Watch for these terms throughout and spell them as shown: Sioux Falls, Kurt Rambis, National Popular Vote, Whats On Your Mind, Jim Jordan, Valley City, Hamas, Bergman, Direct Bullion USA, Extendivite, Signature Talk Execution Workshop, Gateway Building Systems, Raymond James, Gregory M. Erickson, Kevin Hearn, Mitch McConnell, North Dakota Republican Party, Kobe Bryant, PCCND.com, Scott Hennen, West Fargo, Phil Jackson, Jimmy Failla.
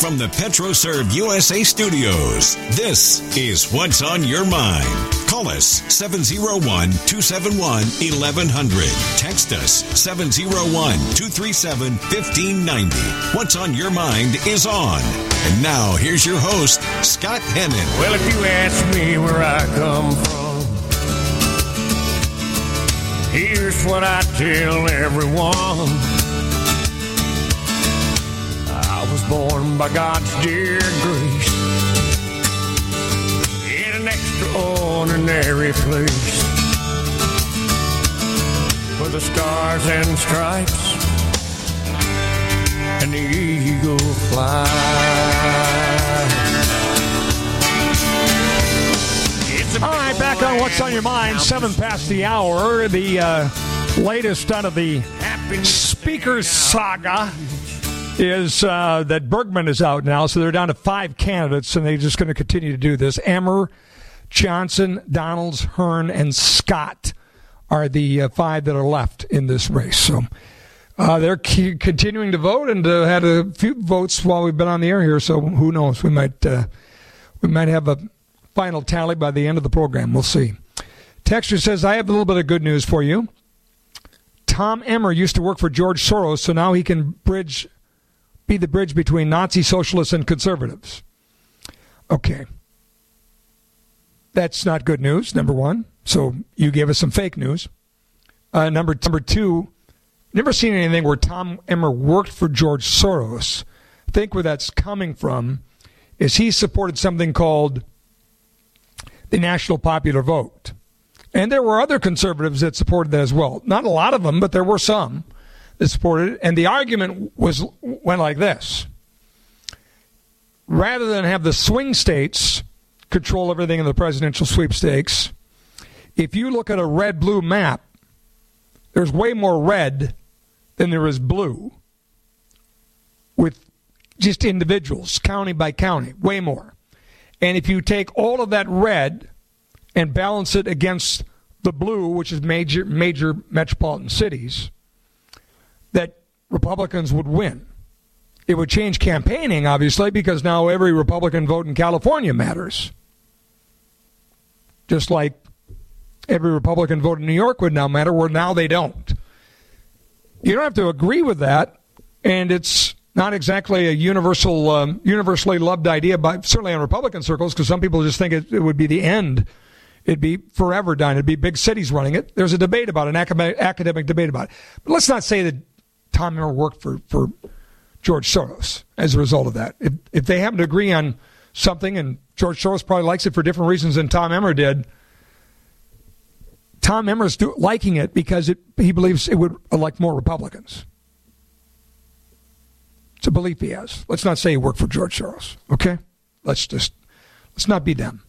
from the PetroServe USA studios, this is What's on Your Mind. Call us 701-271-1100. Text us 701-237-1590. What's on Your Mind is on. And now here's your host, Scott Hennen. Well, if you ask me where I come from, here's what I tell everyone. I was born by God's dear grace in an extraordinary place where the stars and stripes and the eagle flies. All right, back on What's on Your Mind, 7 past the hour. The latest out of the speaker saga is that Bergman is out now, so they're down to 5 candidates, and they're just going to continue to do this. Emmer, Johnson, Donalds, Hearn, and Scott are the 5 that are left in this race. So they're continuing to vote, and had a few votes while we've been on the air here, so who knows? We might have a final tally by the end of the program. We'll see. Texter says, I have a little bit of good news for you. Tom Emmer used to work for George Soros, so now he can be the bridge between Nazi socialists and conservatives. Okay. That's not good news, number one. So you gave us some fake news. Number two, never seen anything where Tom Emmer worked for George Soros. I think where that's coming from is he supported something called the National Popular Vote. And there were other conservatives that supported that as well. Not a lot of them, but there were some that supported it, and the argument went like this. Rather than have the swing states control everything in the presidential sweepstakes, if you look at a red-blue map, there's way more red than there is blue with just individuals, county by county, way more. And if you take all of that red and balance it against the blue, which is major metropolitan cities, that Republicans would win. It would change campaigning, obviously, because now every Republican vote in California matters. Just like every Republican vote in New York would now matter, where now they don't. You don't have to agree with that, and it's not exactly a universally loved idea, by, certainly in Republican circles, because some people just think it would be the end. It'd be forever done. It'd be big cities running it. There's a debate about it, an academic debate about it. But let's not say that Tom Emmer worked for George Soros as a result of that. If they happen to agree on something, and George Soros probably likes it for different reasons than Tom Emmer did, Tom Emmer's liking it because he believes it would elect more Republicans. It's a belief he has. Let's not say he worked for George Soros, okay? Let's not be them.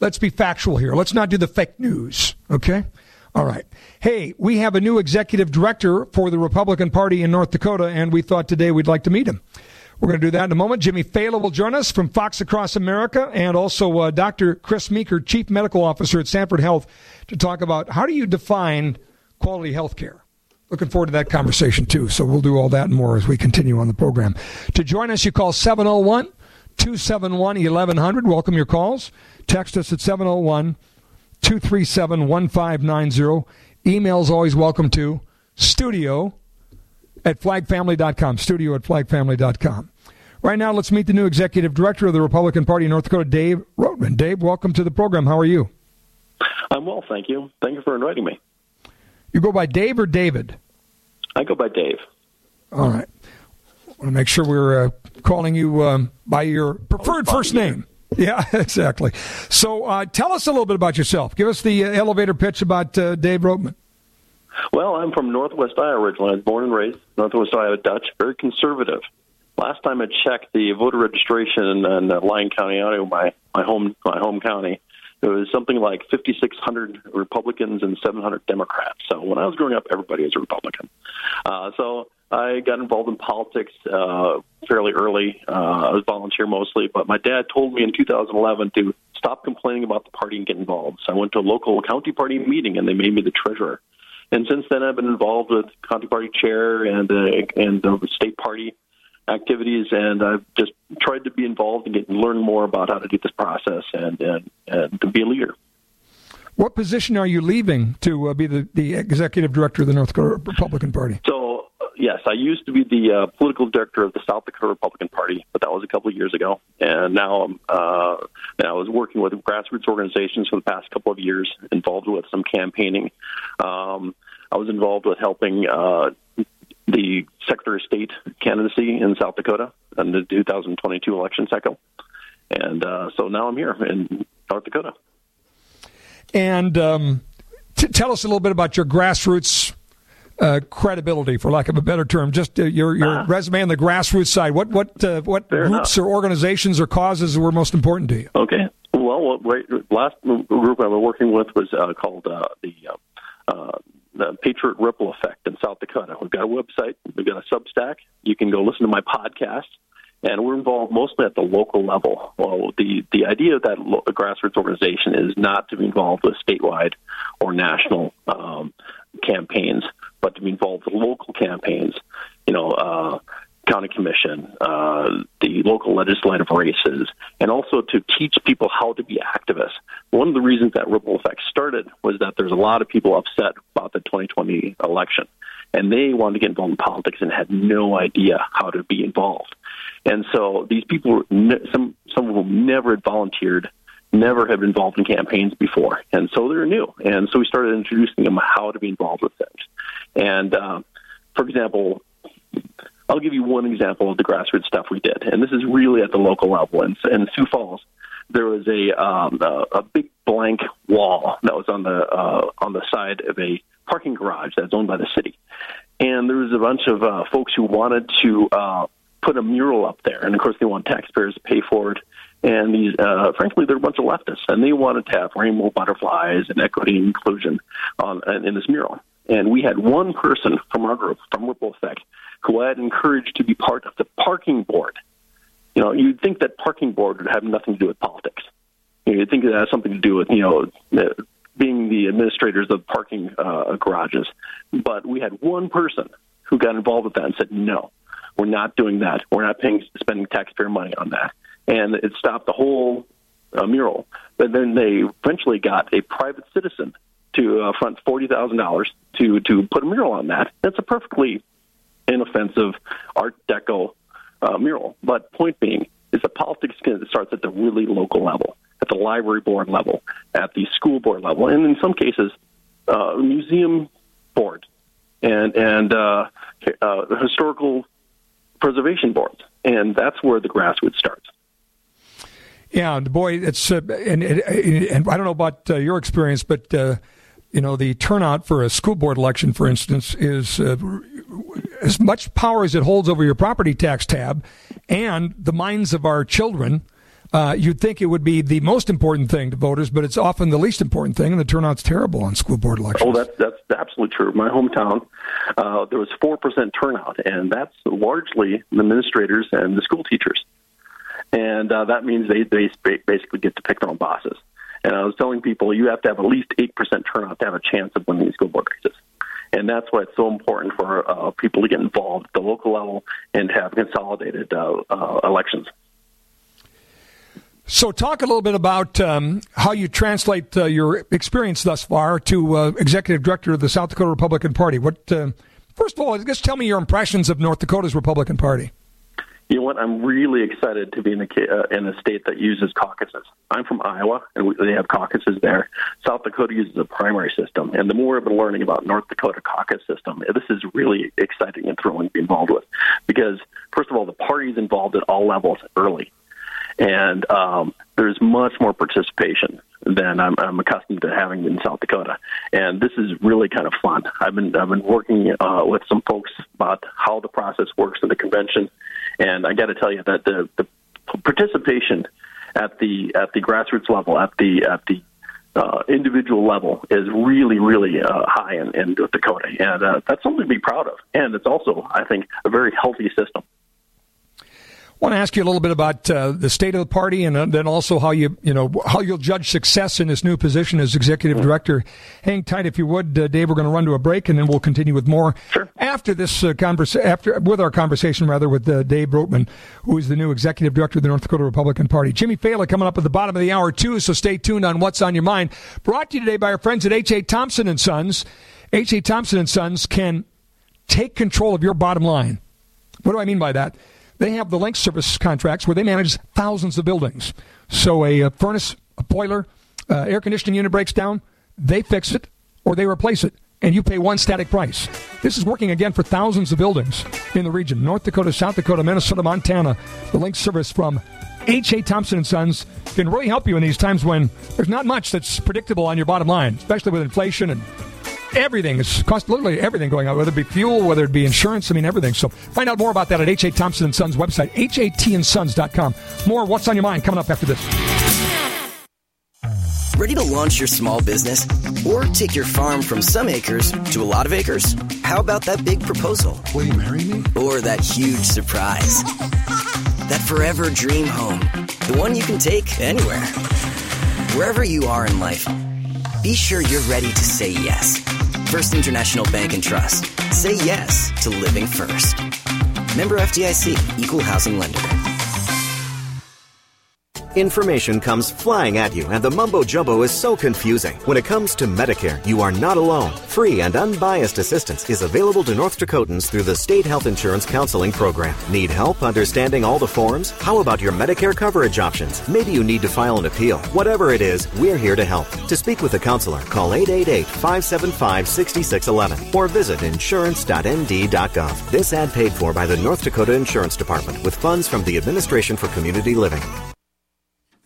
Let's be factual here. Let's not do the fake news, okay? All right. Hey, we have a new executive director for the Republican Party in North Dakota, and we thought today we'd like to meet him. We're going to do that in a moment. Jimmy Failla will join us from Fox Across America, and also Dr. Chris Meeker, Chief Medical Officer at Sanford Health, to talk about how do you define quality health care. Looking forward to that conversation, too. So we'll do all that and more as we continue on the program. To join us, you call 701-271-1100. Welcome your calls. Text us at 701-237-1590. Email's always welcome to studio@flagfamily.com. Studio@flagfamily.com. Right now, let's meet the new executive director of the Republican Party in North Dakota, Dave Rotman. Dave, welcome to the program. How are you? I'm well, thank you. Thank you for inviting me. You go by Dave or David? I go by Dave. All right. I want to make sure we're calling you by your preferred first name. Yeah, exactly. So tell us a little bit about yourself. Give us the elevator pitch about Dave Rotman. Well, I'm from Northwest Iowa originally. I was born and raised Northwest Iowa Dutch, very conservative. Last time I checked the voter registration in Lyon County, Iowa, my home county, It was something like 5,600 Republicans and 700 Democrats. So when I was growing up, everybody was a Republican. So I got involved in politics fairly early. I was volunteer mostly, but my dad told me in 2011 to stop complaining about the party and get involved. So I went to a local county party meeting, and they made me the treasurer. And since then, I've been involved with county party chair and the state party activities, and I've just tried to be involved and learn more about how to do this process and to be a leader. What position are you leaving to be the executive director of the North Dakota Republican Party? So, yes, I used to be the political director of the South Dakota Republican Party, but that was a couple of years ago. And now I was working with grassroots organizations for the past couple of years, involved with some campaigning. I was involved with helping the Secretary of State candidacy in South Dakota in the 2022 election cycle. And so now I'm here in North Dakota. And tell us a little bit about your grassroots credibility, for lack of a better term, just your resume on the grassroots side. What groups or organizations or causes were most important to you? Okay. Well, last group I was working with was called the Patriot Ripple Effect in South Dakota. We've got a website. We've got a Substack. You can go listen to my podcast. And we're involved mostly at the local level. Well, the idea of that grassroots organization is not to be involved with statewide or national campaigns, but to be involved with local campaigns, county commission, the local legislative races, and also to teach people how to be activists. One of the reasons that Ripple Effect started was that there's a lot of people upset about the 2020 election, and they wanted to get involved in politics and had no idea how to be involved. And so these people, some of them never had volunteered, never had been involved in campaigns before, and so they're new. And so we started introducing them how to be involved with things. And, for example, I'll give you one example of the grassroots stuff we did, and this is really at the local level. In Sioux Falls, there was a big blank wall that was on the side of a parking garage that's owned by the city, and there was a bunch of folks who wanted to put a mural up there, and of course they want taxpayers to pay for it. And these, frankly, they're a bunch of leftists, and they wanted to have rainbow butterflies and equity and inclusion in this mural. And we had one person from our group, from Ripple Effect, who I had encouraged to be part of the parking board. You know, you'd think that parking board would have nothing to do with politics. You'd think it has something to do with, being the administrators of parking garages. But we had one person who got involved with that and said, no, we're not doing that. We're not spending taxpayer money on that. And it stopped the whole mural. But then they eventually got a private citizen to front $40,000 to put a mural on that. That's a perfectly inoffensive Art Deco mural. But point being is that politics starts at the really local level, at the library board level, at the school board level, and in some cases, museum board and historical preservation boards. And that's where the grassroots starts. Yeah, and boy, it's and I don't know about your experience, but the turnout for a school board election, for instance, is as much power as it holds over your property tax tab and the minds of our children. You'd think it would be the most important thing to voters, but it's often the least important thing, and the turnout's terrible on school board elections. Oh, that's absolutely true. My hometown, there was 4% turnout, and that's largely the administrators and the school teachers. And that means they basically get to pick their own bosses. And I was telling people, you have to have at least 8% turnout to have a chance of winning these school board races. And that's why it's so important for people to get involved at the local level and have consolidated elections. So talk a little bit about how you translate your experience thus far to executive director of the South Dakota Republican Party. What, first of all, just tell me your impressions of North Dakota's Republican Party. You know what? I'm really excited to be in a state that uses caucuses. I'm from Iowa, and they have caucuses there. South Dakota uses a primary system, and the more I've been learning about North Dakota caucus system, this is really exciting and thrilling to be involved with. Because first of all, the party's involved at all levels early, and there's much more participation than I'm accustomed to having in South Dakota. And this is really kind of fun. I've been working with some folks about how the process works at the convention. And I got to tell you that the participation at the grassroots level, at the individual level is really, really high in North Dakota. And that's something to be proud of. And it's also, I think, a very healthy system. I want to ask you a little bit about the state of the party, and then also how you'll judge success in this new position as executive director. Hang tight, if you would, Dave. We're going to run to a break, and then we'll continue with more after this conversation with Dave Rotman, who is the new executive director of the North Dakota Republican Party. Jimmy Failla coming up at the bottom of the hour too, so stay tuned on What's on Your Mind. Brought to you today by our friends at H.A. Thompson and Sons. H.A. Thompson and Sons can take control of your bottom line. What do I mean by that? They have the link service contracts where they manage thousands of buildings. So a furnace, a boiler, air conditioning unit breaks down, they fix it or they replace it, and you pay one static price. This is working, again, for thousands of buildings in the region, North Dakota, South Dakota, Minnesota, Montana. The link service from H.A. Thompson & Sons can really help you in these times when there's not much that's predictable on your bottom line, especially with inflation and everything. It's cost literally everything going on, whether it be fuel, whether it be insurance, I mean everything. So find out more about that at H.A. Thompson & Sons website, hatandsons.com. More What's on Your Mind coming up after this. Ready to launch your small business or take your farm from some acres to a lot of acres? How about that big proposal? Will you marry me? Or that huge surprise? That forever dream home, the one you can take anywhere. Wherever you are in life, be sure you're ready to say yes. First International Bank and Trust. Say yes to living first. Member FDIC, Equal Housing Lender. Information comes flying at you, and the mumbo-jumbo is so confusing. When it comes to Medicare, you are not alone. Free and unbiased assistance is available to North Dakotans through the State Health Insurance Counseling Program. Need help understanding all the forms? How about your Medicare coverage options? Maybe you need to file an appeal. Whatever it is, we're here to help. To speak with a counselor, call 888-575-6611 or visit insurance.nd.gov. This ad paid for by the North Dakota Insurance Department with funds from the Administration for Community Living.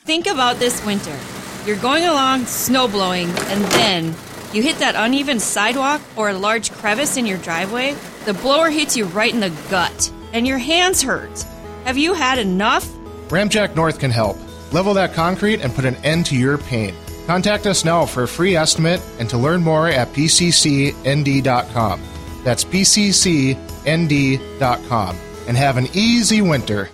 Think about this winter. You're going along, snow blowing, and then you hit that uneven sidewalk or a large crevice in your driveway. The blower hits you right in the gut, and your hands hurt. Have you had enough? Ramjack North can help. Level that concrete and put an end to your pain. Contact us now for a free estimate and to learn more at PCCND.com. That's PCCND.com. And have an easy winter.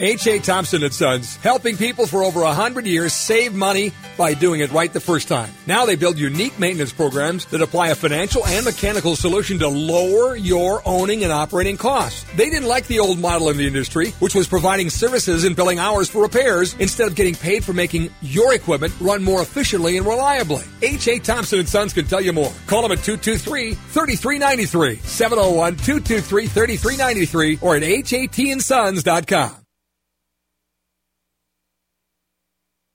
H.A. Thompson & Sons, helping people for over 100 years save money by doing it right the first time. Now they build unique maintenance programs that apply a financial and mechanical solution to lower your owning and operating costs. They didn't like the old model in the industry, which was providing services and billing hours for repairs instead of getting paid for making your equipment run more efficiently and reliably. H.A. Thompson & Sons can tell you more. Call them at 223-3393, 701-223-3393, or at hatandsons.com.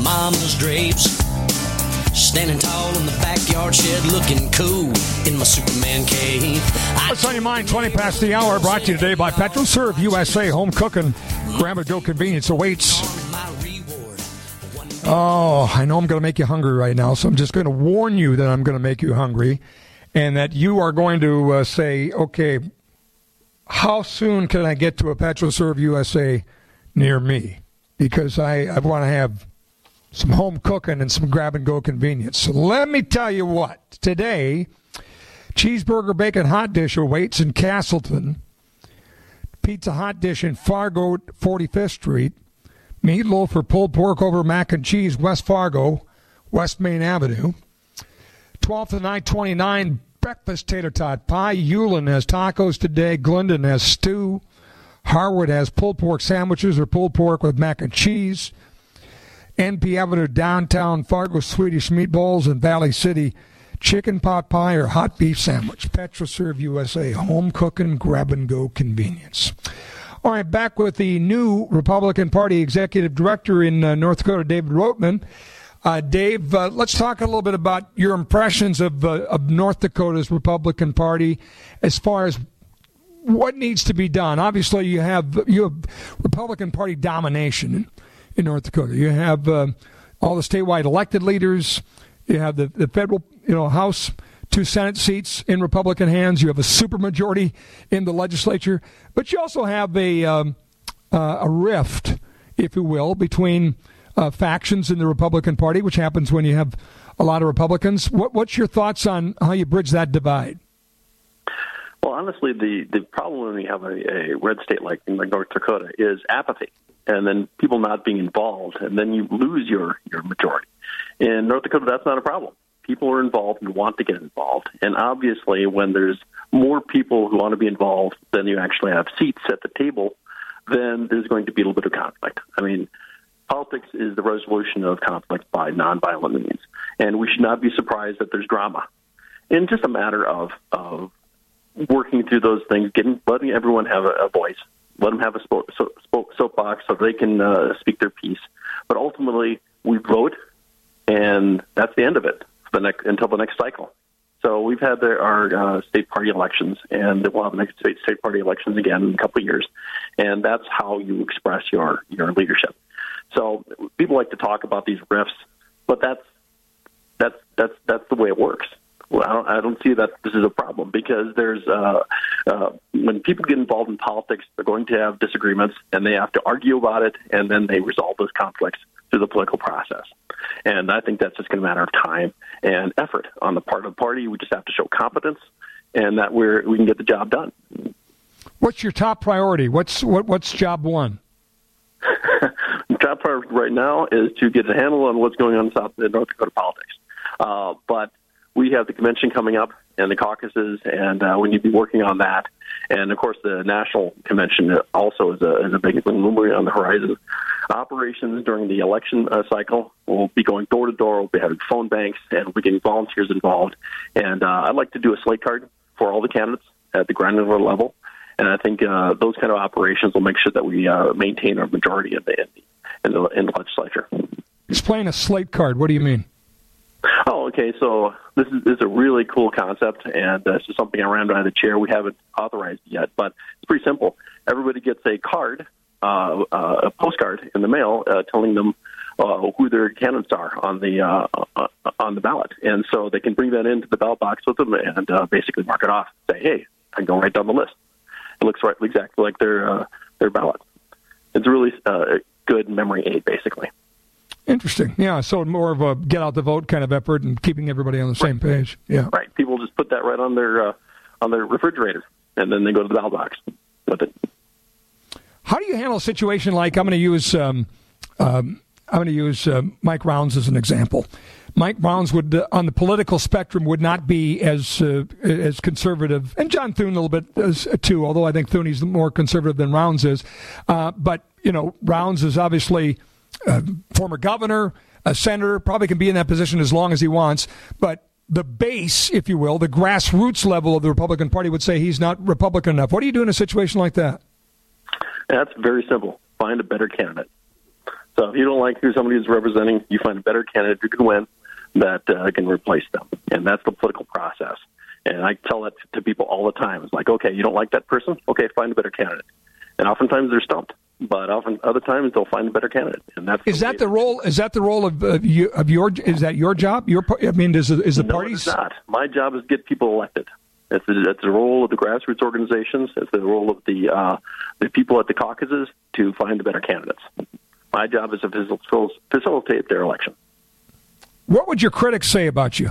Mama's drapes, standing tall in the backyard shed, looking cool in my Superman cape. What's on your mind? 20 past the hour, brought to you today by PetroServe USA. Home cooking, grab-and-go convenience awaits. Oh, I know I'm going to make you hungry right now, so I'm just going to warn you that I'm going to make you hungry, and that you are going to say, okay, how soon can I get to a PetroServe USA near me? Because I want to have some home cooking and some grab-and-go convenience. So let me tell you what. Today, Cheeseburger Bacon Hot Dish awaits in Castleton. Pizza Hot Dish in Fargo, 45th Street. Meatloaf for pulled pork over mac and cheese, West Fargo, West Main Avenue. 12th and 929, breakfast tater tot pie. Euland has tacos today. Glendon has stew. Harwood has pulled pork sandwiches or pulled pork with mac and cheese. NP Avenue, downtown Fargo, Swedish meatballs, and Valley City, chicken pot pie or hot beef sandwich. PetroServe USA, home cooking, grab-and-go convenience. All right, back with the new Republican Party executive director in North Dakota, Dave Rotman. Dave, let's talk a little bit about your impressions of North Dakota's Republican Party as far as what needs to be done. Obviously, you have Republican Party domination in North Dakota. You have all the statewide elected leaders. You have the federal, House, 2 Senate seats in Republican hands. You have a supermajority in the legislature. But you also have a rift, if you will, between factions in the Republican Party, which happens when you have a lot of Republicans. What's your thoughts on how you bridge that divide? Well, honestly, the problem when you have a red state like North Dakota is apathy, and then people not being involved, and then you lose your majority. In North Dakota, that's not a problem. People are involved and want to get involved, and obviously when there's more people who want to be involved than you actually have seats at the table, then there's going to be a little bit of conflict. I mean, politics is the resolution of conflict by nonviolent means, and we should not be surprised that there's drama. And just a matter of working through those things, letting everyone have a voice. Let them have a soapbox so they can speak their piece. But ultimately, we vote, and that's the end of it until the next cycle. So we've had our state party elections, and we'll have the next state party elections again in a couple of years. And that's how you express your leadership. So people like to talk about these rifts, but that's the way it works. Well, I don't see that this is a problem because there's when people get involved in politics, they're going to have disagreements, and they have to argue about it, and then they resolve those conflicts through the political process. And I think that's just going to matter of time and effort on the part of the party. We just have to show competence, and that we can get the job done. What's your top priority? What's job one? The top priority right now is to get a handle on what's going on in North Dakota politics, but we have the convention coming up and the caucuses, and we need to be working on that. And, of course, the national convention also is a big thing looming on the horizon. Operations during the election cycle will be going door-to-door. We'll be having phone banks, and we'll be getting volunteers involved. And I'd like to do a slate card for all the candidates at the granular level. And I think those kind of operations will make sure that we maintain our majority in the legislature. Explain a slate card. What do you mean? Oh, okay. So this is a really cool concept, and this is something I ran by the chair. We haven't authorized yet, but it's pretty simple. Everybody gets a card, a postcard in the mail, telling them who their candidates are on the ballot, and so they can bring that into the ballot box with them and basically mark it off. Say, hey, I go right down the list. It looks right exactly like their ballot. It's really a good memory aid, basically. Interesting. Yeah, so more of a get-out-the-vote kind of effort and keeping everybody on the same page. Yeah, right. People just put that right on their refrigerator, and then they go to the ballot box with it. How do you handle a situation like, I'm going to use Mike Rounds as an example. Mike Rounds would, on the political spectrum, would not be as conservative, and John Thune a little bit too, although I think Thune's more conservative than Rounds is. But, Rounds is obviously former governor, a senator, probably can be in that position as long as he wants. But the base, if you will, the grassroots level of the Republican Party would say he's not Republican enough. What do you do in a situation like that? That's very simple. Find a better candidate. So if you don't like who somebody is representing, you find a better candidate who can win that can replace them. And that's the political process. And I tell that to people all the time. It's like, okay, you don't like that person? Okay, find a better candidate. And oftentimes they're stumped. But often, other times they'll find a better candidate, and that's the role. Is that the role of your? Is that your job? Is the party's? No, it's not. My job is to get people elected. That's the role of the grassroots organizations. It's the role of the people at the caucuses to find the better candidates. My job is to facilitate their election. What would your critics say about you?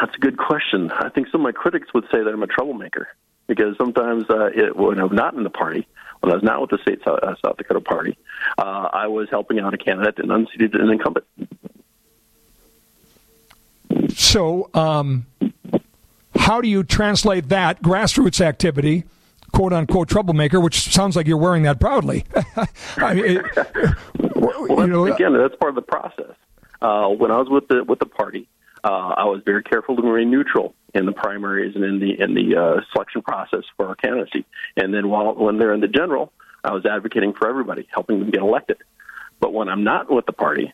That's a good question. I think some of my critics would say that I'm a troublemaker, because sometimes when I'm not in the party, when I was not with the state South Dakota Party, I was helping out a candidate that unseated an incumbent. So how do you translate that grassroots activity, quote-unquote troublemaker, which sounds like you're wearing that proudly? I mean, again, that's part of the process. When I was with the party, I was very careful to remain neutral in the primaries and in the selection process for our candidacy. And then when they're in the general, I was advocating for everybody, helping them get elected. But when I'm not with the party,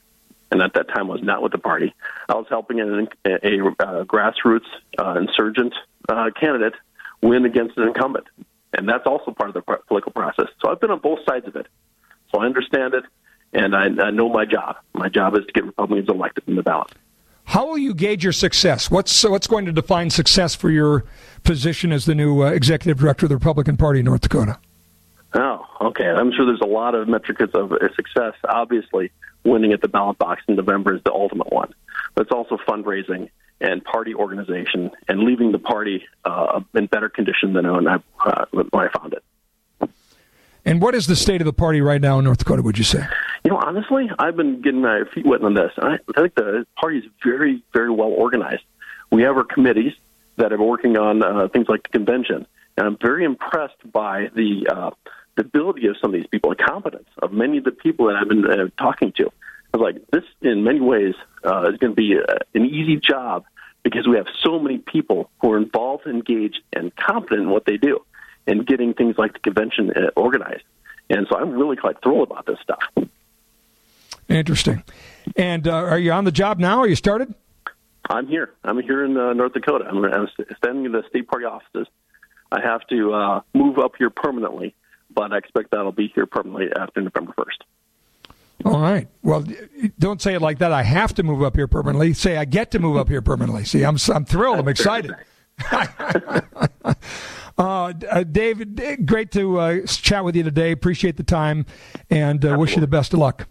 and at that time I was not with the party, I was helping a grassroots insurgent candidate win against an incumbent. And that's also part of the political process. So I've been on both sides of it. So I understand it, and I know my job. My job is to get Republicans elected in the ballot. How will you gauge your success? What's going to define success for your position as the new executive director of the Republican Party in North Dakota? Oh, okay. I'm sure there's a lot of metrics of success. Obviously, winning at the ballot box in November is the ultimate one. But it's also fundraising and party organization and leaving the party in better condition than when I found it. And what is the state of the party right now in North Dakota, would you say? You know, honestly, I've been getting my feet wet on this. I think the party is very, very well organized. We have our committees that are working on things like the convention. And I'm very impressed by the ability of some of these people, the competence of many of the people that I've been talking to. I was like, this, in many ways, is going to be an easy job because we have so many people who are involved, engaged, and competent in what they do and getting things like the convention organized. And so I'm really quite thrilled about this stuff. Interesting. And are you on the job now? Are you started? I'm here. I'm here in North Dakota. I'm standing in the state party offices. I have to move up here permanently, but I expect that I'll be here permanently after November 1st. All right. Well, don't say it like that. I have to move up here permanently. Say I get to move up here permanently. See, I'm thrilled. I'm excited. David, great to chat with you today. Appreciate the time, and wish you the best of luck.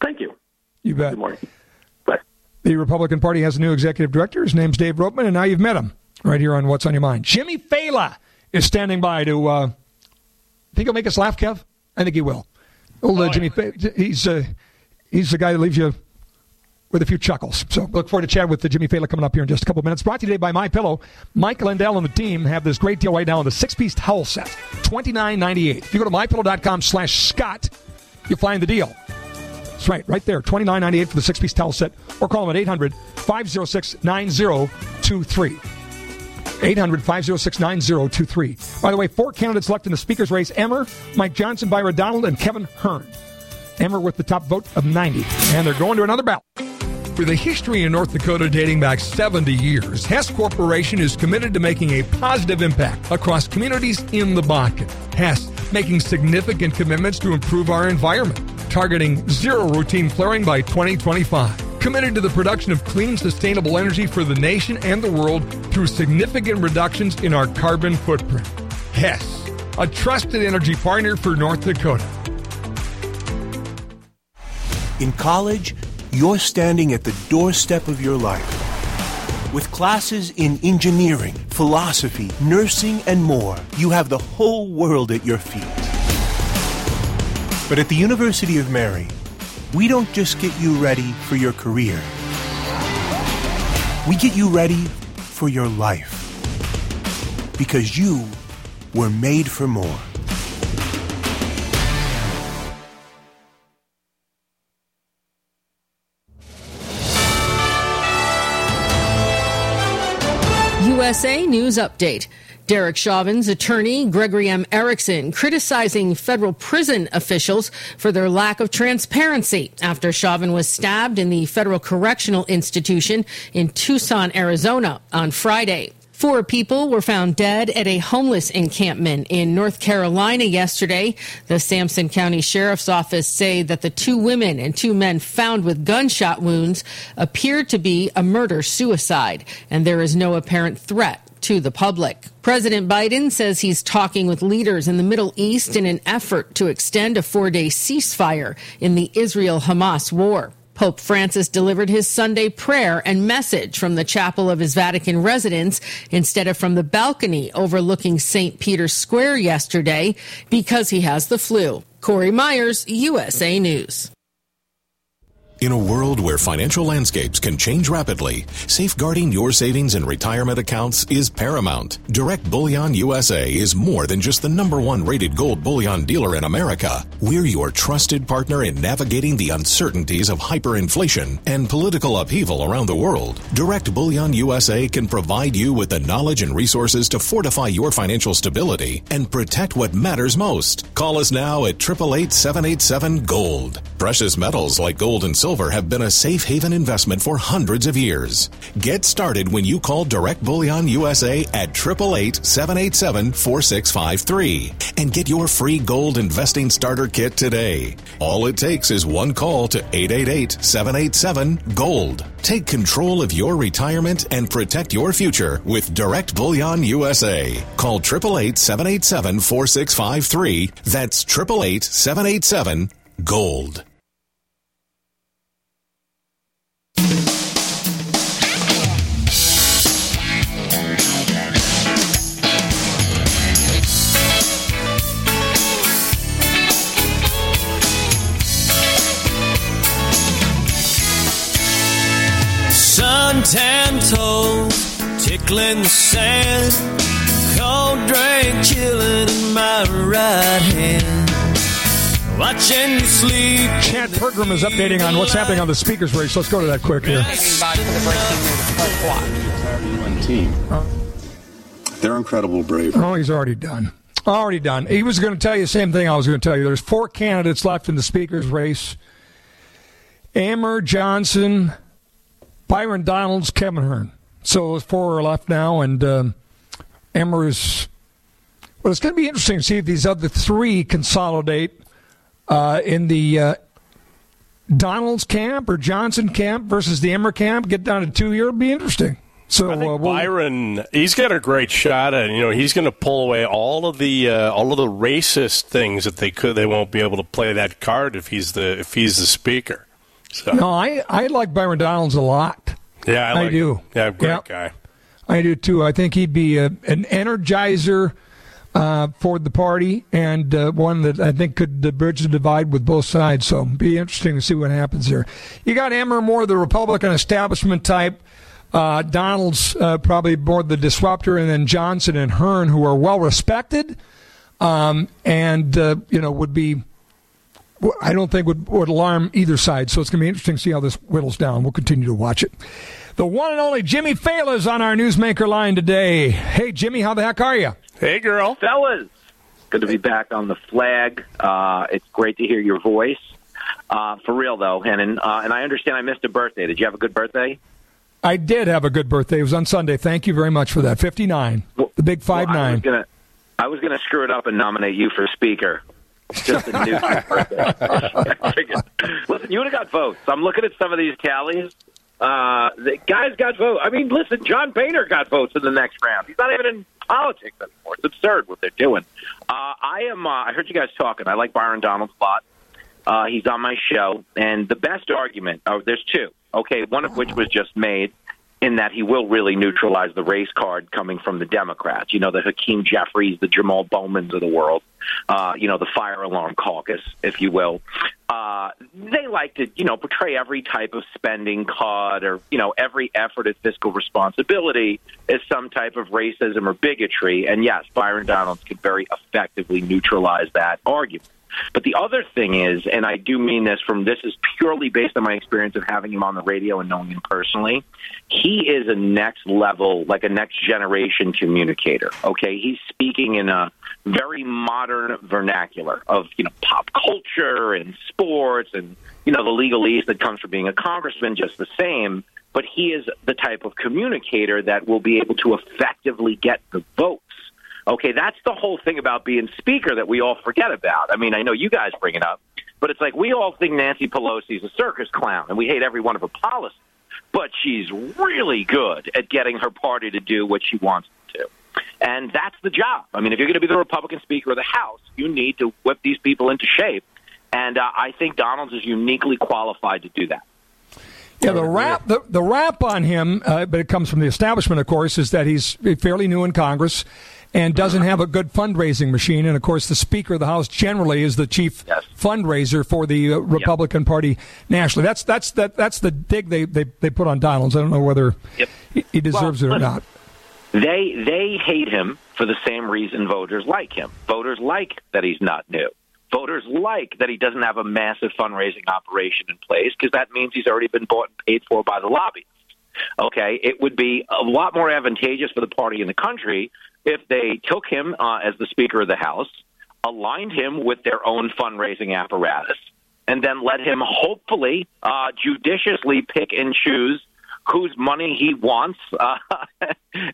Thank you. You bet. Good morning. Bye. The Republican Party has a new executive director. His name's Dave Rotman, and now you've met him right here on What's on Your Mind. Jimmy Failla is standing by to think he'll make us laugh, Kev? I think he will. Old Jimmy Failla, he's the guy that leaves you with a few chuckles. So look forward to chatting with Jimmy Failla coming up here in just a couple minutes. Brought to you today by MyPillow. Mike Lindell and the team have this great deal right now on the six-piece towel set, $29.98. If you go to MyPillow.com/Scott, you'll find the deal. That's right there, $29.98 for the six-piece towel set, or call them at 800-506-9023. 800-506-9023. By the way, four candidates left in the speaker's race: Emmer, Mike Johnson, Byron Donalds, and Kevin Hearn. Emmer with the top vote of 90, and they're going to another ballot. With a history in North Dakota dating back 70 years, Hess Corporation is committed to making a positive impact across communities in the Bakken. Hess making significant commitments to improve our environment, targeting zero routine flaring by 2025. Committed to the production of clean, sustainable energy for the nation and the world through significant reductions in our carbon footprint. Hess, a trusted energy partner for North Dakota. In college, you're standing at the doorstep of your life. With classes in engineering, philosophy, nursing, and more, you have the whole world at your feet. But at the University of Mary, we don't just get you ready for your career. We get you ready for your life. Because you were made for more. USA News Update. Derek Chauvin's attorney, Gregory M. Erickson, criticizing federal prison officials for their lack of transparency after Chauvin was stabbed in the Federal Correctional Institution in Tucson, Arizona on Friday. Four people were found dead at a homeless encampment in North Carolina yesterday. The Sampson County Sheriff's Office say that the two women and two men found with gunshot wounds appear to be a murder-suicide, and there is no apparent threat to the public. President Biden says he's talking with leaders in the Middle East in an effort to extend a four-day ceasefire in the Israel-Hamas war. Pope Francis delivered his Sunday prayer and message from the chapel of his Vatican residence instead of from the balcony overlooking St. Peter's Square yesterday because he has the flu. Corey Myers, USA News. In a world where financial landscapes can change rapidly, safeguarding your savings and retirement accounts is paramount. Direct Bullion USA is more than just the number one rated gold bullion dealer in America. We're your trusted partner in navigating the uncertainties of hyperinflation and political upheaval around the world. Direct Bullion USA can provide you with the knowledge and resources to fortify your financial stability and protect what matters most. Call us now at 888-787-GOLD. Precious metals like gold and silver have been a safe haven investment for hundreds of years. Get started when you call Direct Bullion USA at 888-787-4653 and get your free gold investing starter kit today. All it takes is one call to 888-787-GOLD. Take control of your retirement and protect your future with Direct Bullion USA. Call 888-787-4653. That's 888-787-GOLD. Tan toes tickling the sand, cold drink chilling in my right hand, watching you sleep. Chad Pergram is updating on what's happening on the speakers race. Let's go to that quick here. They're incredible brave. Oh, he's already done. He was going to tell you the same thing I was going to tell you. There's four candidates left in the speakers race. Emmer, Johnson, Byron Donalds, Kevin Hearn. So those four are left now, and Emmer is... Well, it's going to be interesting to see if these other three consolidate in the Donalds camp or Johnson camp versus the Emmer camp, get down to 2 year. It'll be interesting. So I think Byron, he's got a great shot at, you know, he's going to pull away all of the racist things that they won't be able to play that card if he's the speaker. So. No, I like Byron Donalds a lot. Yeah, I do. Yeah, great guy. I do, too. I think he'd be an energizer for the party, and one that I think could bridge the divide with both sides. So be interesting to see what happens here. You got Emmer, more the Republican establishment type. Donalds, probably more the disruptor, and then Johnson and Hearn, who are well-respected and would be... I don't think would alarm either side, so it's going to be interesting to see how this whittles down. We'll continue to watch it. The one and only Jimmy Failla is on our Newsmaker line today. Hey, Jimmy, how the heck are you? Hey, girl. Fellas, good to be back on the flag. It's great to hear your voice. For real, though, Hennen. And I understand I missed a birthday. Did you have a good birthday? I did have a good birthday. It was on Sunday. Thank you very much for that. 59. The big 5-9. Well, I was going to screw it up and nominate you for speaker. Just a new Listen, you would have got votes. I'm looking at some of these tallies. The guys got votes. I mean, listen, John Boehner got votes in the next round. He's not even in politics anymore. It's absurd what they're doing. I heard you guys talking. I like Byron Donalds a lot. He's on my show. And the best argument, there's two. Okay, one of which was just made, in that he will really neutralize the race card coming from the Democrats, the Hakeem Jeffries, the Jamal Bowmans of the world, the fire alarm caucus, if you will. They like to, portray every type of spending cut or, every effort at fiscal responsibility as some type of racism or bigotry. And, yes, Byron Donalds could very effectively neutralize that argument. But the other thing is, and I do mean this this is purely based on my experience of having him on the radio and knowing him personally, he is a next level, like a next generation communicator, okay? He's speaking in a very modern vernacular of, pop culture and sports and, the legalese that comes from being a congressman just the same. but he is the type of communicator that will be able to effectively get the votes. Okay, that's the whole thing about being speaker that we all forget about. I mean, I know you guys bring it up, but it's like we all think Nancy Pelosi's a circus clown, and we hate every one of her policies, but she's really good at getting her party to do what she wants to do. And that's the job. I mean, if you're going to be the Republican Speaker of the House, you need to whip these people into shape. And I think Donalds is uniquely qualified to do that. Yeah, the rap on him, but it comes from the establishment, of course, is that he's fairly new in Congress and doesn't have a good fundraising machine. And, of course, the Speaker of the House generally is the chief fundraiser for the Republican Party nationally. That's the dig they put on Donalds. I don't know whether he deserves it or not. They hate him for the same reason voters like him. Voters like that he's not new. Voters like that he doesn't have a massive fundraising operation in place because that means he's already been bought and paid for by the lobbyists. Okay, it would be a lot more advantageous for the party in the country if they took him as the Speaker of the House, aligned him with their own fundraising apparatus, and then let him hopefully judiciously pick and choose whose money he wants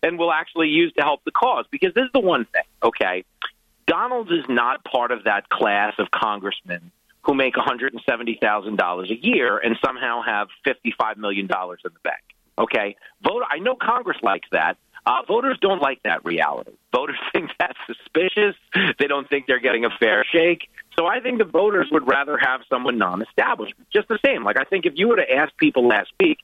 and will actually use to help the cause. Because this is the one thing, okay? Donalds is not part of that class of congressmen who make $170,000 a year and somehow have $55 million in the bank. Okay? I know Congress likes that. Voters don't like that reality. Voters think that's suspicious. They don't think they're getting a fair shake. So I think the voters would rather have someone non-establishment. Just the same. Like, I think if you were to ask people last week,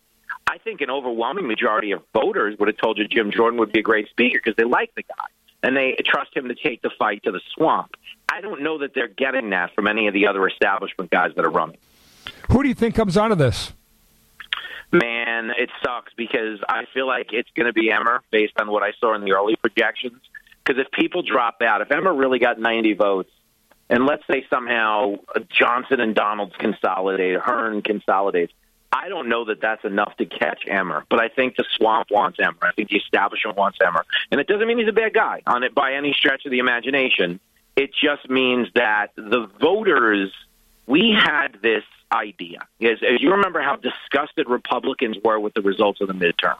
I think an overwhelming majority of voters would have told you Jim Jordan would be a great speaker because they like the guy and they trust him to take the fight to the swamp. I don't know that they're getting that from any of the other establishment guys that are running. Who do you think comes out of this? Man, it sucks because I feel like it's going to be Emmer based on what I saw in the early projections. Because if people drop out, if Emmer really got 90 votes, and let's say somehow Johnson and Donalds consolidate, Hearn consolidates, I don't know that that's enough to catch Emmer, but I think the swamp wants Emmer. I think the establishment wants Emmer. And it doesn't mean he's a bad guy on it by any stretch of the imagination. It just means that the voters, we had this idea. As you remember how disgusted Republicans were with the results of the midterm.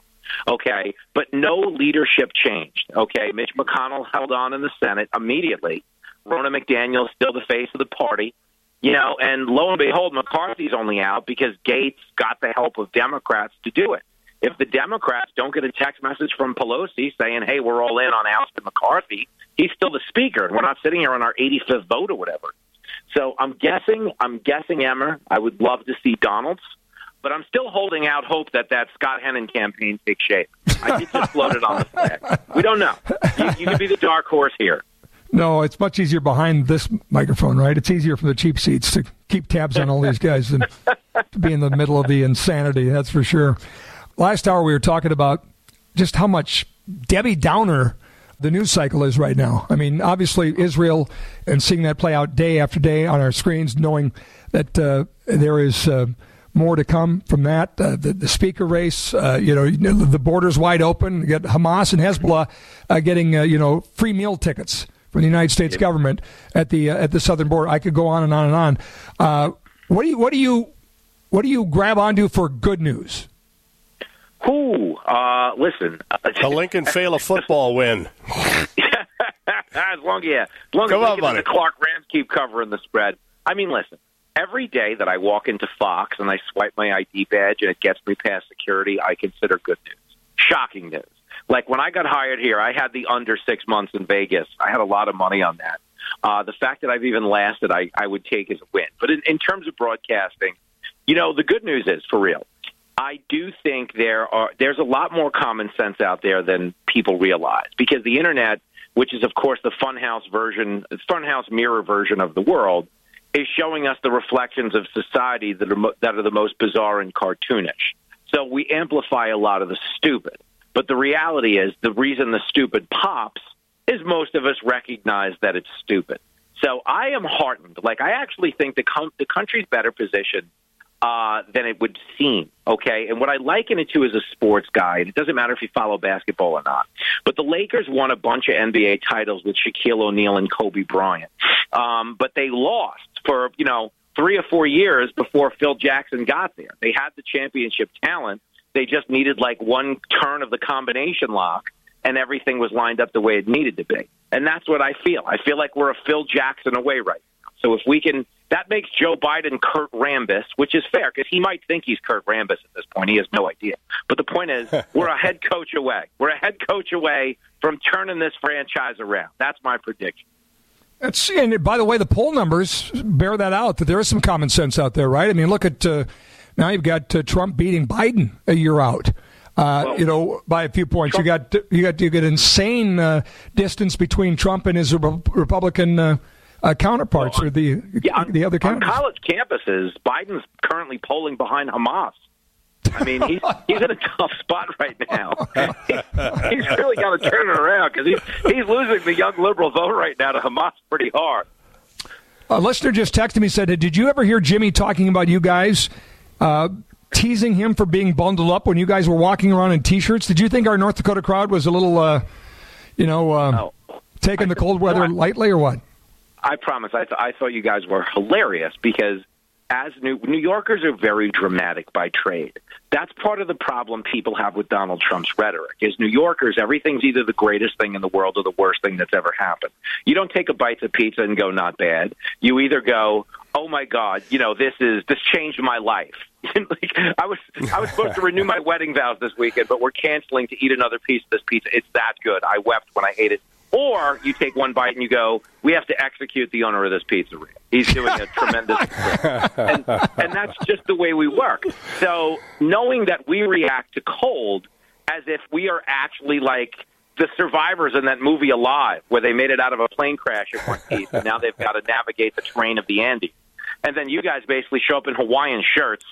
Okay, but no leadership changed. Okay, Mitch McConnell held on in the Senate immediately. Ronna McDaniel still the face of the party. You know, and lo and behold, McCarthy's only out because Gates got the help of Democrats to do it. If the Democrats don't get a text message from Pelosi saying, hey, we're all in on ousting McCarthy, he's still the speaker, and we're not sitting here on our 85th vote or whatever. So I'm guessing Emmer. I would love to see Donalds, but I'm still holding out hope that Scott Hennen campaign takes shape. I did just float it on the flag. We don't know. You could be the dark horse here. No, it's much easier behind this microphone, right? It's easier from the cheap seats to keep tabs on all these guys than to be in the middle of the insanity, that's for sure. Last hour we were talking about just how much Debbie Downer the news cycle is right now. I mean, obviously Israel and seeing that play out day after day on our screens, knowing that there is more to come from that, the speaker race, the border's wide open. You got Hamas and Hezbollah getting, free meal tickets from the United States government at the southern border. I could go on and on and on. What do you grab onto for good news? Who? Listen. A Lincoln Failla football win. As long as Lincoln and the Clark Rams keep covering the spread. I mean, listen. Every day that I walk into Fox and I swipe my ID badge and it gets me past security, I consider good news. Shocking news. Like, when I got hired here, I had the under 6 months in Vegas. I had a lot of money on that. The fact that I've even lasted, I would take as a win. But in terms of broadcasting, the good news is, for real, I do think there's a lot more common sense out there than people realize. Because the Internet, which is, of course, the funhouse mirror version of the world, is showing us the reflections of society that are the most bizarre and cartoonish. So we amplify a lot of the stupid. But the reality is the reason the stupid pops is most of us recognize that it's stupid. So I am heartened. Like, I actually think the country's better positioned than it would seem, okay? And what I liken it to is a sports guy, and it doesn't matter if you follow basketball or not, but the Lakers won a bunch of NBA titles with Shaquille O'Neal and Kobe Bryant. But they lost for, 3 or 4 years before Phil Jackson got there. They had the championship talent, They just needed like one turn of the combination lock, and everything was lined up the way it needed to be. And that's what I feel. I feel like we're a Phil Jackson away right now. So if we can, that makes Joe Biden Kurt Rambis, which is fair because he might think he's Kurt Rambis at this point. He has no idea. But the point is, we're a head coach away. We're a head coach away from turning this franchise around. That's my prediction. That's, and by the way, the poll numbers bear that out, that there is some common sense out there, right? I mean, look at now you've got Trump beating Biden a year out, well, you know, by a few points. Trump, you got insane distance between Trump and his Republican counterparts, well, or the other counterparts. On college campuses, Biden's currently polling behind Hamas. I mean, he's in a tough spot right now. He's really got to turn it around because he's losing the young liberal vote right now to Hamas pretty hard. A listener just texted me, said, did you ever hear Jimmy talking about you guys teasing him for being bundled up when you guys were walking around in T-shirts? Did you think our North Dakota crowd was a little, taking the cold weather lightly or what? I promise. I thought you guys were hilarious because as New Yorkers are very dramatic by trade. That's part of the problem people have with Donald Trump's rhetoric is New Yorkers, everything's either the greatest thing in the world or the worst thing that's ever happened. You don't take a bite of pizza and go, not bad. You either go, oh, my God, you know, this changed my life. Like, I was supposed to renew my wedding vows this weekend, but we're canceling to eat another piece of this pizza. It's that good. I wept when I ate it. Or you take one bite and you go, we have to execute the owner of this pizzeria. He's doing a tremendous job. And that's just the way we work. So knowing that we react to cold as if we are actually like the survivors in that movie Alive, where they made it out of a plane crash in one piece, and now they've got to navigate the terrain of the Andes. And then you guys basically show up in Hawaiian shirts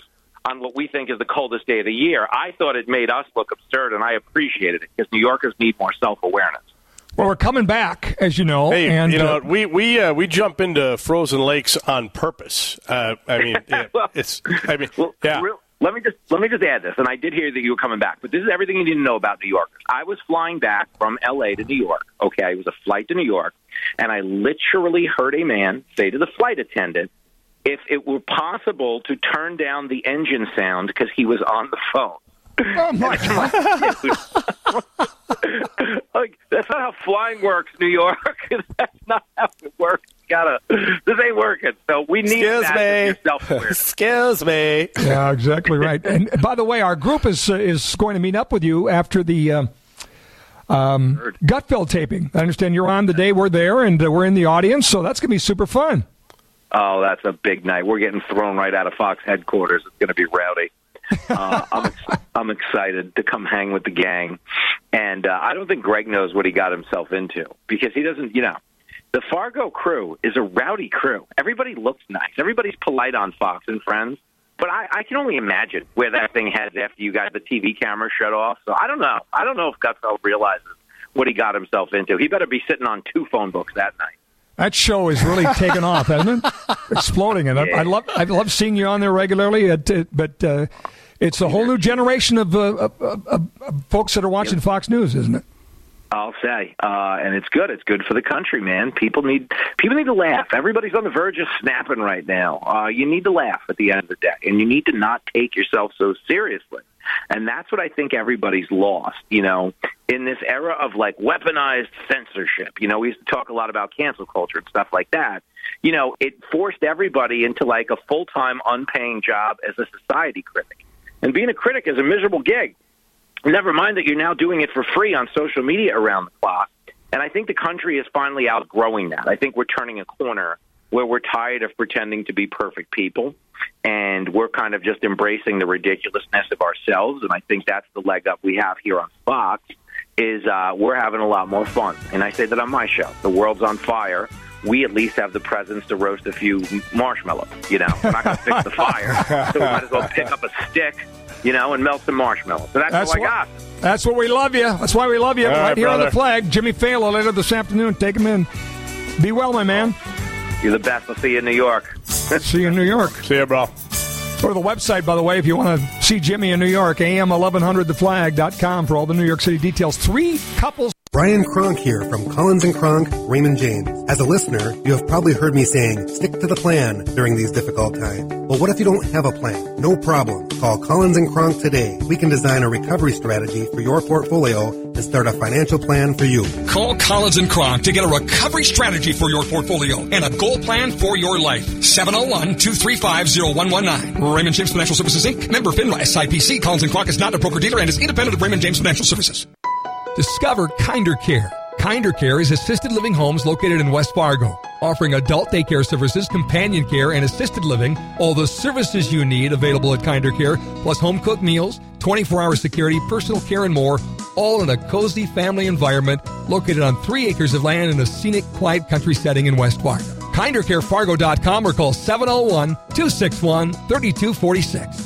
on what we think is the coldest day of the year. I thought it made us look absurd, and I appreciated it, because New Yorkers need more self-awareness. Well, we're coming back, as you know. Hey, and, you know, we jump into frozen lakes on purpose. I mean, Let me just add this, and I did hear that you were coming back, but this is everything you need to know about New Yorkers. I was flying back from L.A. to New York. Okay, it was a flight to New York, and I literally heard a man say to the flight attendant, if it were possible to turn down the engine sound because he was on the phone. Oh, my God. Like, that's not how flying works, New York. That's not how it works. This ain't working. So we need Excuse me. Yeah, exactly right. And by the way, our group is going to meet up with you after the Gutfeld taping. I understand you're on the day we're there, and we're in the audience, so that's going to be super fun. Oh, that's a big night. We're getting thrown right out of Fox headquarters. It's going to be rowdy. I'm excited to come hang with the gang. And I don't think Greg knows what he got himself into because he doesn't, you know, the Fargo crew is a rowdy crew. Everybody looks nice. Everybody's polite on Fox and Friends. But I can only imagine where that thing heads after you got the TV camera shut off. So I don't know. I don't know if Gutfeld realizes what he got himself into. He better be sitting on 2 phone books that night. That show is really taken off, hasn't it? Exploding it. Yeah. I love seeing you on there regularly, but it's a whole new generation of folks that are watching Fox News, isn't it? I'll say, and it's good. It's good for the country, man. People need to laugh. Everybody's on the verge of snapping right now. You need to laugh at the end of the day, and you need to not take yourself so seriously. And that's what I think everybody's lost, you know, in this era of, like, weaponized censorship. You know, we used to talk a lot about cancel culture and stuff like that. You know, it forced everybody into, like, a full-time, unpaying job as a society critic. And being a critic is a miserable gig. Never mind that you're now doing it for free on social media around the clock. And I think the country is finally outgrowing that. I think we're turning a corner where we're tired of pretending to be perfect people. And we're kind of just embracing the ridiculousness of ourselves. And I think that's the leg up we have here on Fox is we're having a lot more fun. And I say that on my show. The world's on fire. We at least have the presence to roast a few marshmallows. You know, we're not going to fix the fire. So we might as well pick up a stick, you know, and melt some marshmallows. So that's what I got. That's what we love you. That's why we love you. Right here, brother. On the flag. Jimmy Failla later this afternoon. Take him in. Be well, my man. You're the best. I'll see you in New York. See you in New York. See you, bro. Go to the website, by the way, if you want to see Jimmy in New York, am1100theflag.com for all the New York City details. 3 couples. Brian Kronk here from Collins & Kronk, Raymond James. As a listener, you have probably heard me saying, stick to the plan during these difficult times. But what if you don't have a plan? No problem. Call Collins & Kronk today. We can design a recovery strategy for your portfolio and start a financial plan for you. Call Collins & Kronk to get a recovery strategy for your portfolio and a goal plan for your life. 701-235-0119. Raymond James Financial Services, Inc. Member FINRA SIPC. Collins & Kronk is not a broker-dealer and is independent of Raymond James Financial Services. Discover Kinder Care. Kinder Care is assisted living homes located in West Fargo, offering adult daycare services, companion care, and assisted living. All the services you need available at Kinder Care, plus home-cooked meals, 24-hour security, personal care, and more, all in a cozy family environment located on 3 acres of land in a scenic, quiet country setting in West Fargo. KinderCareFargo.com or call 701-261-3246.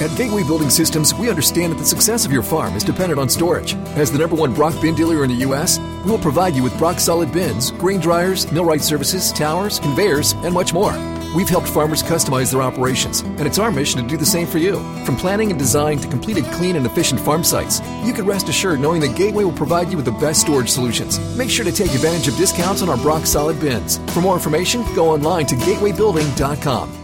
At Gateway Building Systems, we understand that the success of your farm is dependent on storage. As the #1 Brock bin dealer in the U.S., we will provide you with Brock solid bins, grain dryers, millwright services, towers, conveyors, and much more. We've helped farmers customize their operations, and it's our mission to do the same for you. From planning and design to completed clean and efficient farm sites, you can rest assured knowing that Gateway will provide you with the best storage solutions. Make sure to take advantage of discounts on our Brock solid bins. For more information, go online to gatewaybuilding.com.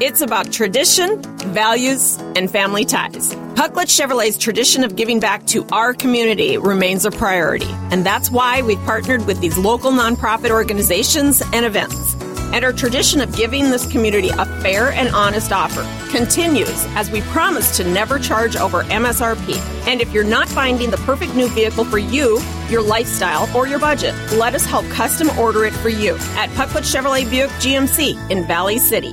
It's about tradition, values, and family ties. Pucklet Chevrolet's tradition of giving back to our community remains a priority, and that's why we've partnered with these local nonprofit organizations and events. And our tradition of giving this community a fair and honest offer continues as we promise to never charge over MSRP. And if you're not finding the perfect new vehicle for you, your lifestyle, or your budget, let us help custom order it for you at Pucklet Chevrolet Buick GMC in Valley City.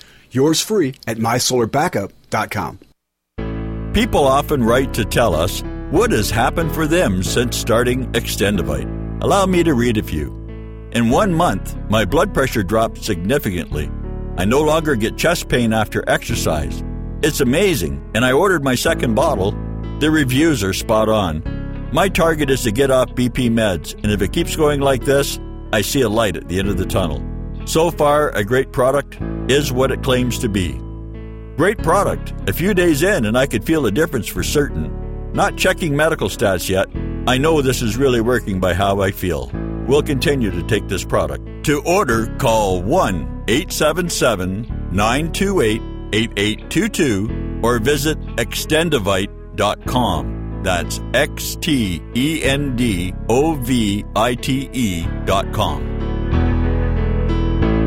Yours free at MySolarBackup.com. People often write to tell us what has happened for them since starting Extendivite. Allow me to read a few. In 1 month, my blood pressure dropped significantly. I no longer get chest pain after exercise. It's amazing, and I ordered my second bottle. The reviews are spot on. My target is to get off BP meds, and if it keeps going like this, I see a light at the end of the tunnel. So far, a great product is what it claims to be. Great product. A few days in, and I could feel the difference for certain. Not checking medical stats yet. I know this is really working by how I feel. We'll continue to take this product. To order, call 1-877-928-8822 or visit Extendivite.com. That's Extendovite.com.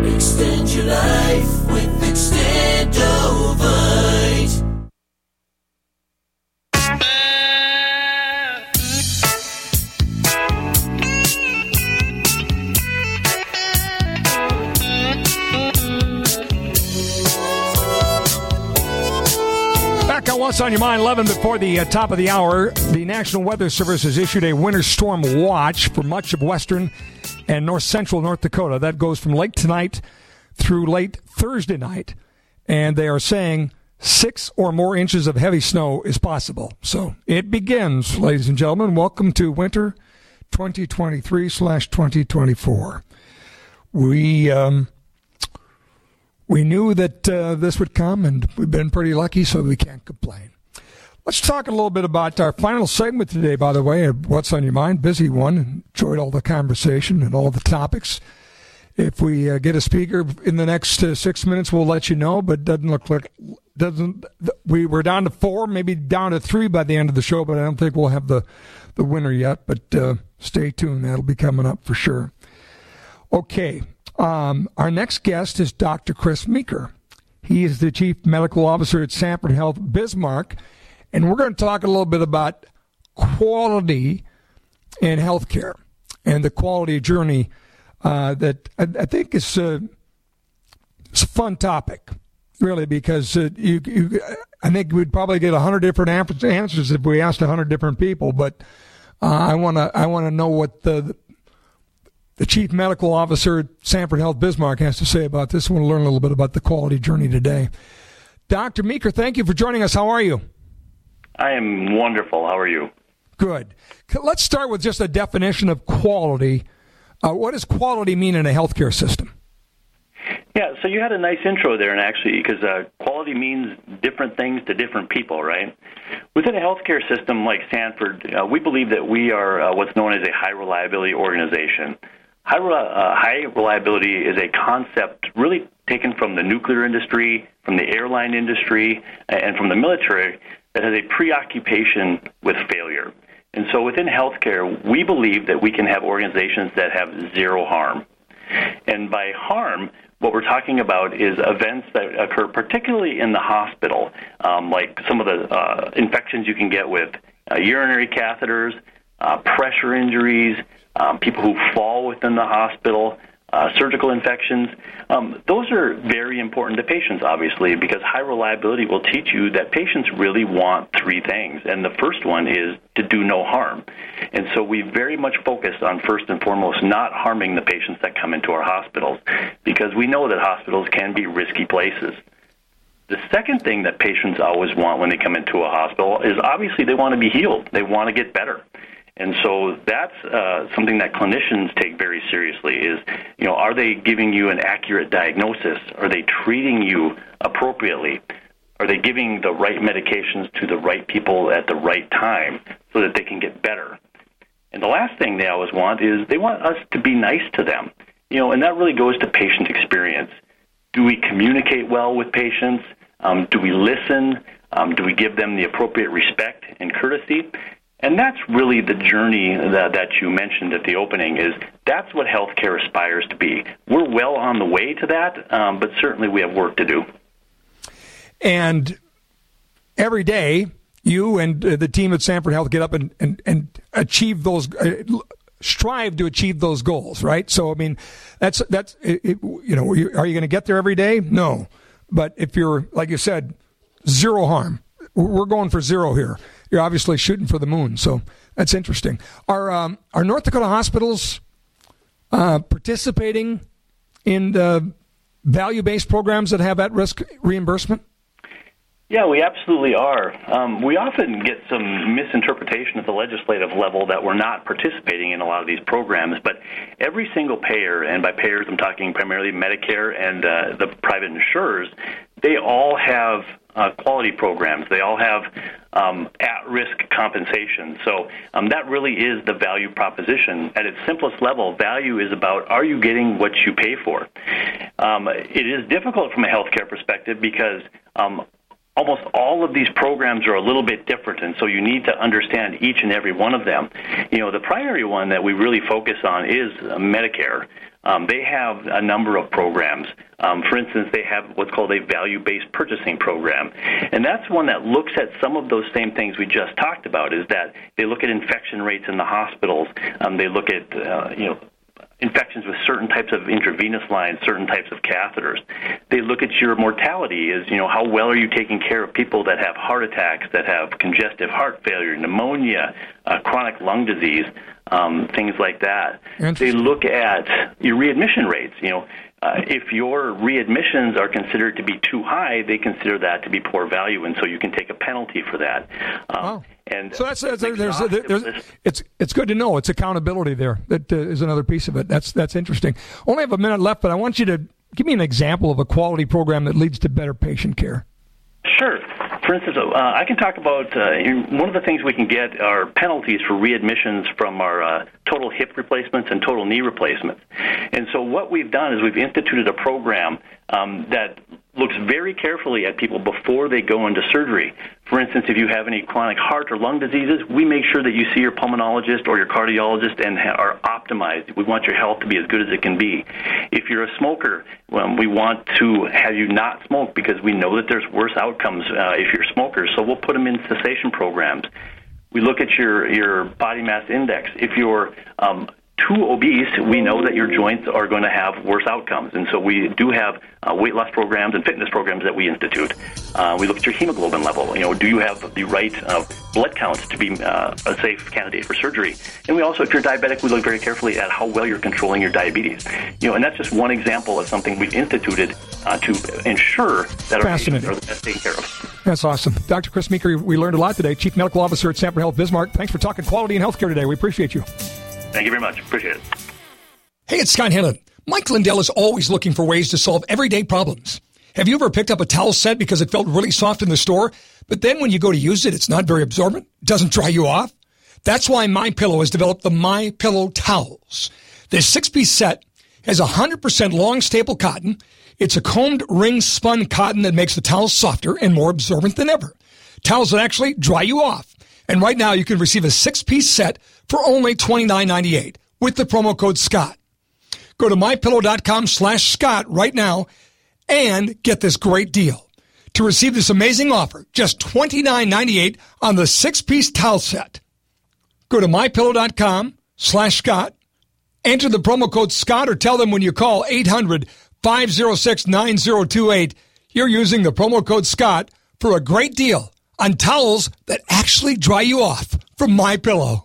Extend your life with Extendovite. Back on What's on Your Mind, 11 before the top of the hour. The National Weather Service has issued a winter storm watch for much of western and north central North Dakota. That goes from late tonight through late Thursday night. And they are saying 6 or more inches of heavy snow is possible. So it begins, ladies and gentlemen. Welcome to winter 2023/2024. We knew that this would come, and we've been pretty lucky, so we can't complain. Let's talk a little bit about our final segment today, by the way, of What's on Your Mind. Busy one. Enjoyed all the conversation and all the topics. If we get a speaker in the next 6 minutes, we'll let you know, but doesn't look like we were down to 4, maybe down to 3 by the end of the show, but I don't think we'll have the winner yet. But stay tuned. That'll be coming up for sure. Okay, our next guest is Dr. Chris Meeker. He is the Chief Medical Officer at Sanford Health Bismarck, and we're going to talk a little bit about quality in healthcare and the quality journey that I think is it's a fun topic, really, because I think we'd probably get 100 different answers if we asked 100 different people. But I want to know what the Chief Medical Officer at Sanford Health Bismarck has to say about this. I want to learn a little bit about the quality journey today. Dr. Meeker, thank you for joining us. How are you? I am wonderful. How are you? Good. Let's start with just a definition of quality. What does quality mean in a healthcare system? Yeah, so you had a nice intro there, and actually, because quality means different things to different people, right? Within a healthcare system like Sanford, we believe that we are what's known as a high-reliability organization. High reliability is a concept really taken from the nuclear industry, from the airline industry, and from the military that has a preoccupation with failure. And so within healthcare, we believe that we can have organizations that have zero harm. And by harm, what we're talking about is events that occur particularly in the hospital, like some of the infections you can get with urinary catheters, pressure injuries, people who fall within the hospital, surgical infections. Those are very important to patients, obviously, because high reliability will teach you that patients really want three things, and the first one is to do no harm. And so we very much focus on, first and foremost, not harming the patients that come into our hospitals, because we know that hospitals can be risky places. The second thing that patients always want when they come into a hospital is, obviously, they want to be healed. They want to get better. And so that's something that clinicians take very seriously is, you know, are they giving you an accurate diagnosis? Are they treating you appropriately? Are they giving the right medications to the right people at the right time so that they can get better? And the last thing they always want is they want us to be nice to them. You know, and that really goes to patient experience. Do we communicate well with patients? Do we listen? Do we give them the appropriate respect and courtesy? And that's really the journey that you mentioned at the opening is that's what healthcare aspires to be. We're well on the way to that, but certainly we have work to do. And every day, you and the team at Sanford Health get up and achieve those, strive to achieve those goals, right? So, I mean, that's you know, are you going to get there every day? No. But if you're, like you said, zero harm. We're going for zero here. You're obviously shooting for the moon, so that's interesting. Are North Dakota hospitals participating in the value-based programs that have at-risk reimbursement? Yeah, we absolutely are. We often get some misinterpretation at the legislative level that we're not participating in a lot of these programs, but every single payer, and by payers I'm talking primarily Medicare and the private insurers, they all have quality programs. They all have at-risk compensation. So that really is the value proposition. At its simplest level, value is about, are you getting what you pay for? It is difficult from a healthcare perspective because almost all of these programs are a little bit different, and so you need to understand each and every one of them. You know, the primary one that we really focus on is Medicare. They have a number of programs. For instance, they have what's called a value-based purchasing program. And that's one that looks at some of those same things we just talked about, is that they look at infection rates in the hospitals. They look at, infections with certain types of intravenous lines, certain types of catheters. They look at your mortality as, you know, how well are you taking care of people that have heart attacks, that have congestive heart failure, pneumonia, chronic lung disease, things like that. They look at your readmission rates. You know, if your readmissions are considered to be too high, they consider that to be poor value, and so you can take a penalty for that. Wow. And so it's good to know. It's accountability there. That is another piece of it. That's interesting. Only have a minute left, but I want you to give me an example of a quality program that leads to better patient care. Sure. For instance, I can talk about one of the things we can get are penalties for readmissions from our total hip replacements and total knee replacements. And so what we've done is we've instituted a program that looks very carefully at people before they go into surgery. For instance, if you have any chronic heart or lung diseases, we make sure that you see your pulmonologist or your cardiologist and are optimized. We want your health to be as good as it can be. If you're a smoker, we want to have you not smoke because we know that there's worse outcomes if you're smokers, so we'll put them in cessation programs. We look at your body mass index. If you're too obese, we know that your joints are going to have worse outcomes, and so we do have weight loss programs and fitness programs that we institute. We look at your hemoglobin level. You know, do you have the right blood counts to be a safe candidate for surgery? And we also, if you're diabetic, we look very carefully at how well you're controlling your diabetes. You know, and that's just one example of something we've instituted to ensure that our patients are the best taken care of. That's awesome, Dr. Chris Meeker. We learned a lot today. Chief Medical Officer at Sanford Health Bismarck. Thanks for talking quality and healthcare today. We appreciate you. Thank you very much. Appreciate it. Hey, it's Scott Hennen. Mike Lindell is always looking for ways to solve everyday problems. Have you ever picked up a towel set because it felt really soft in the store, but then when you go to use it, it's not very absorbent, doesn't dry you off? That's why MyPillow has developed the MyPillow towels. This six-piece set has 100% long staple cotton. It's a combed ring spun cotton that makes the towel softer and more absorbent than ever. Towels that actually dry you off. And right now, you can receive a six-piece set for only $29.98 with the promo code SCOTT. Go to MyPillow.com/Scott right now and get this great deal. To receive this amazing offer, just $29.98 on the six-piece towel set. Go to MyPillow.com/Scott. Enter the promo code SCOTT or tell them when you call 800-506-9028, you're using the promo code SCOTT for a great deal on towels that actually dry you off from MyPillow.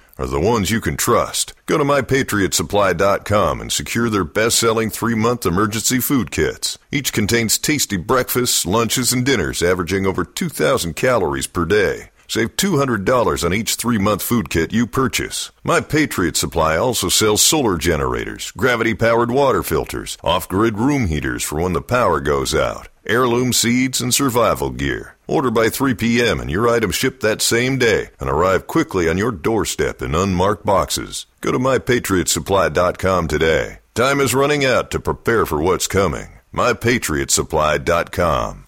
are the ones you can trust. Go to MyPatriotSupply.com and secure their best-selling 3-month emergency food kits. Each contains tasty breakfasts, lunches, and dinners averaging over 2,000 calories per day. Save $200 on each 3-month food kit you purchase. My Patriot Supply also sells solar generators, gravity-powered water filters, off-grid room heaters for when the power goes out, heirloom seeds, and survival gear. Order by 3 p.m. and your items ship that same day and arrive quickly on your doorstep in unmarked boxes. Go to MyPatriotSupply.com today. Time is running out to prepare for what's coming. MyPatriotSupply.com.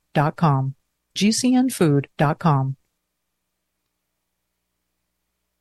GCNFood.com.